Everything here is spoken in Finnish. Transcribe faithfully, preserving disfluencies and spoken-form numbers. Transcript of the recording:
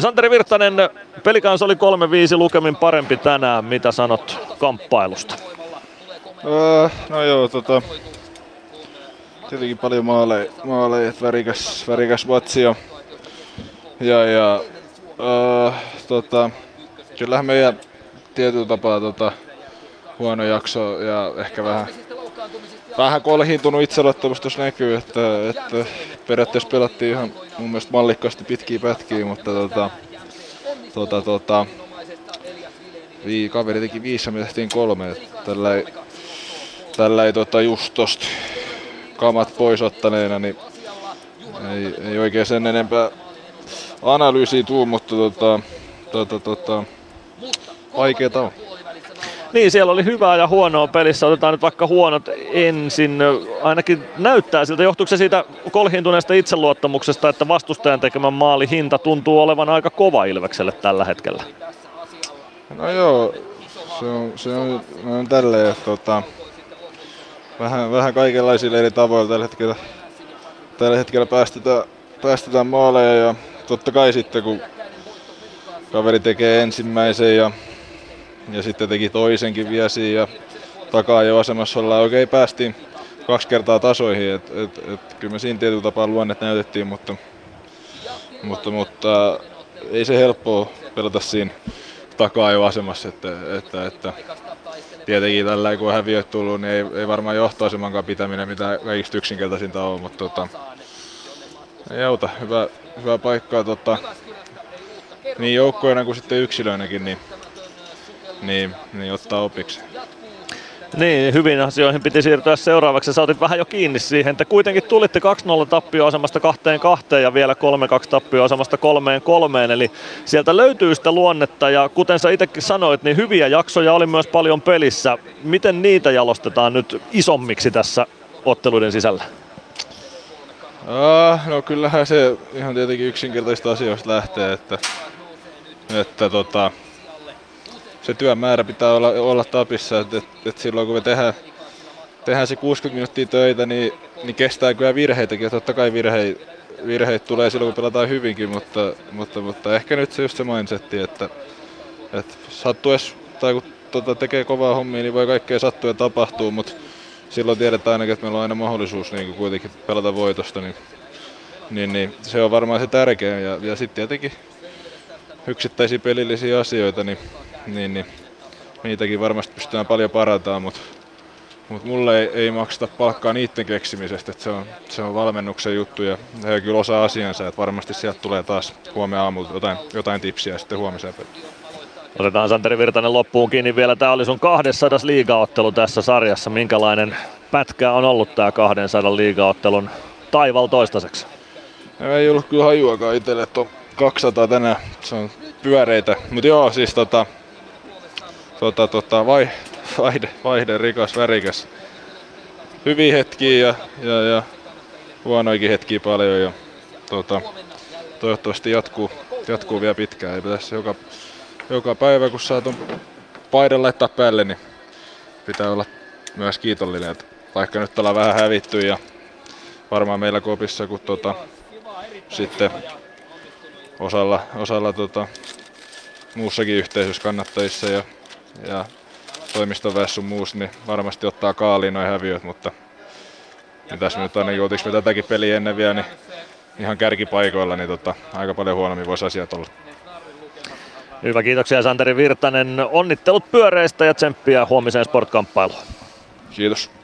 Santeri Virtanen, pelikans oli kolme viisi lukemin parempi tänään. Mitä sanot kamppailusta? Öö, no joo, tota... Tietenkin paljon maaleja, maaleja värikäs, värikäs matsi ja... Ja, ja öö, tota... Kyllähän meidän tietyllä tapaa tota... Huono jakso ja ehkä vähän... Vähän kolhiintunut itseluottamus tuossa näkyy, että, että periaatteessa pelattiin ihan mun mielestä mallikkaasti pitkiä pätkiä, mutta tota, tota, tota, vii, kaveri teki viisi ja me tehtiin kolme. Tällä ei tota, just tosta kamat pois ottaneena, niin ei, ei oikein sen enempää analyysiä tuu, mutta tota, tota, tota, vaikeeta on. Niin, siellä oli hyvää ja huonoa pelissä. Otetaan nyt vaikka huonot ensin. Ainakin näyttää siltä. Johtuuko se siitä kolhiintuneesta itseluottamuksesta, että vastustajan tekemän maalihinta tuntuu olevan aika kova Ilvekselle tällä hetkellä? No joo, se on, se on, on tälleen. Tota, vähän, vähän kaikenlaisilla eri tavoilla tällä hetkellä, tällä hetkellä päästetään, päästetään maaleja. Ja totta kai sitten, kun kaveri tekee ensimmäisen ja Ja sitten teki toisenkin viesiin ja taka-ajoasemassa ollaan. Okei, päästiin kaksi kertaa tasoihin. Et, et, et, kyllä me siinä tietyllä tapaa luonnet näytettiin, mutta, mutta, mutta ei se helppoa pelata siinä taka-ajoasemassa. Että, että, että. Tietenkin tällä kun on häviöt tullut, niin ei, ei varmaan johtoasemankaan pitäminen mitään kaikista yksinkertaisinta ole. Mutta tota, ei auta. Hyvä, hyvä paikkaa tota, niin joukkoina kuin sitten yksilöinäkin. Niin Niin, niin ottaa opiksi. Niin, hyvin asioihin piti siirtyä seuraavaksi. Sä otit vähän jo kiinni siihen, että kuitenkin tulitte kaksi nolla tappioasemasta kaksi kaksi ja vielä kolme kaksi tappioasemasta kolme kolme. Eli sieltä löytyy sitä luonnetta ja kuten sä itsekin sanoit, niin hyviä jaksoja oli myös paljon pelissä. Miten niitä jalostetaan nyt isommiksi tässä otteluiden sisällä? Ah, no kyllähän se ihan tietenkin yksinkertaisista asioista lähtee, että... että tota, se työmäärä pitää olla, olla tapissa, että et, et silloin kun me tehdään, tehdään se kuusikymmentä minuuttia töitä, niin, niin kestää kyllä virheitäkin. Ja totta kai virhei, virheitä tulee silloin, kun pelataan hyvinkin, mutta, mutta, mutta ehkä nyt se just se mindsetti, että, että sattuessa, tai kun tota, tekee kovaa hommia, niin voi kaikkea sattua ja tapahtua, mutta silloin tiedetään ainakin, että meillä on aina mahdollisuus niin kuitenkin pelata voitosta, niin, niin, niin se on varmaan se tärkein. Ja, ja sitten tietenkin yksittäisiä pelillisiä asioita, niin Niin, niin. Niitäkin varmasti pystytään paljon parantamaan, mutta, mutta mulle ei, ei makseta palkkaa niiden keksimisestä. Se on, se on valmennuksen juttu ja he kyllä osaa asiansa. Että varmasti sieltä tulee taas huomenna aamulta jotain, jotain tipsiä sitten huomiseen. Otetaan Santeri Virtanen loppuun kiinni vielä. Tämä oli sun kaksisataa liigaottelu tässä sarjassa. Minkälainen pätkä on ollut tämä kaksisataa liigaottelun taival toistaiseksi? Ei ollut kyllä hajuakaan itselle, että on kaksisataa tänään. Se on pyöreitä. Mutta joo, siis tota... Tota, tota, vai, vaihde, vaihde, rikas, värikäs. Hyviä hetkiä ja, ja, ja huonoikin hetkiä paljon. Ja, tota, toivottavasti jatkuu, jatkuu vielä pitkään. Ei pitäisi joka, joka päivä, kun saa tuon paidan laittaa päälle, niin pitää olla myös kiitollinen. Et vaikka nyt ollaan vähän hävitty ja varmaan meillä kopissa, kun tota, sitten osalla, osalla tota, muussakin yhteisössä kannattajissa ja, ja toimistoväessä sun muus, niin varmasti ottaa kaaliin noin häviöt, mutta niin tässä me nyt ainakin otiks me tätäkin peliä ennen vielä, niin ihan kärkipaikoilla, niin tota, aika paljon huonommin voisi asiat olla. Hyvä, kiitoksia Santeri Virtanen. Onnittelut pyöreistä ja tsemppiä huomiseen sportkamppailuun. Kiitos.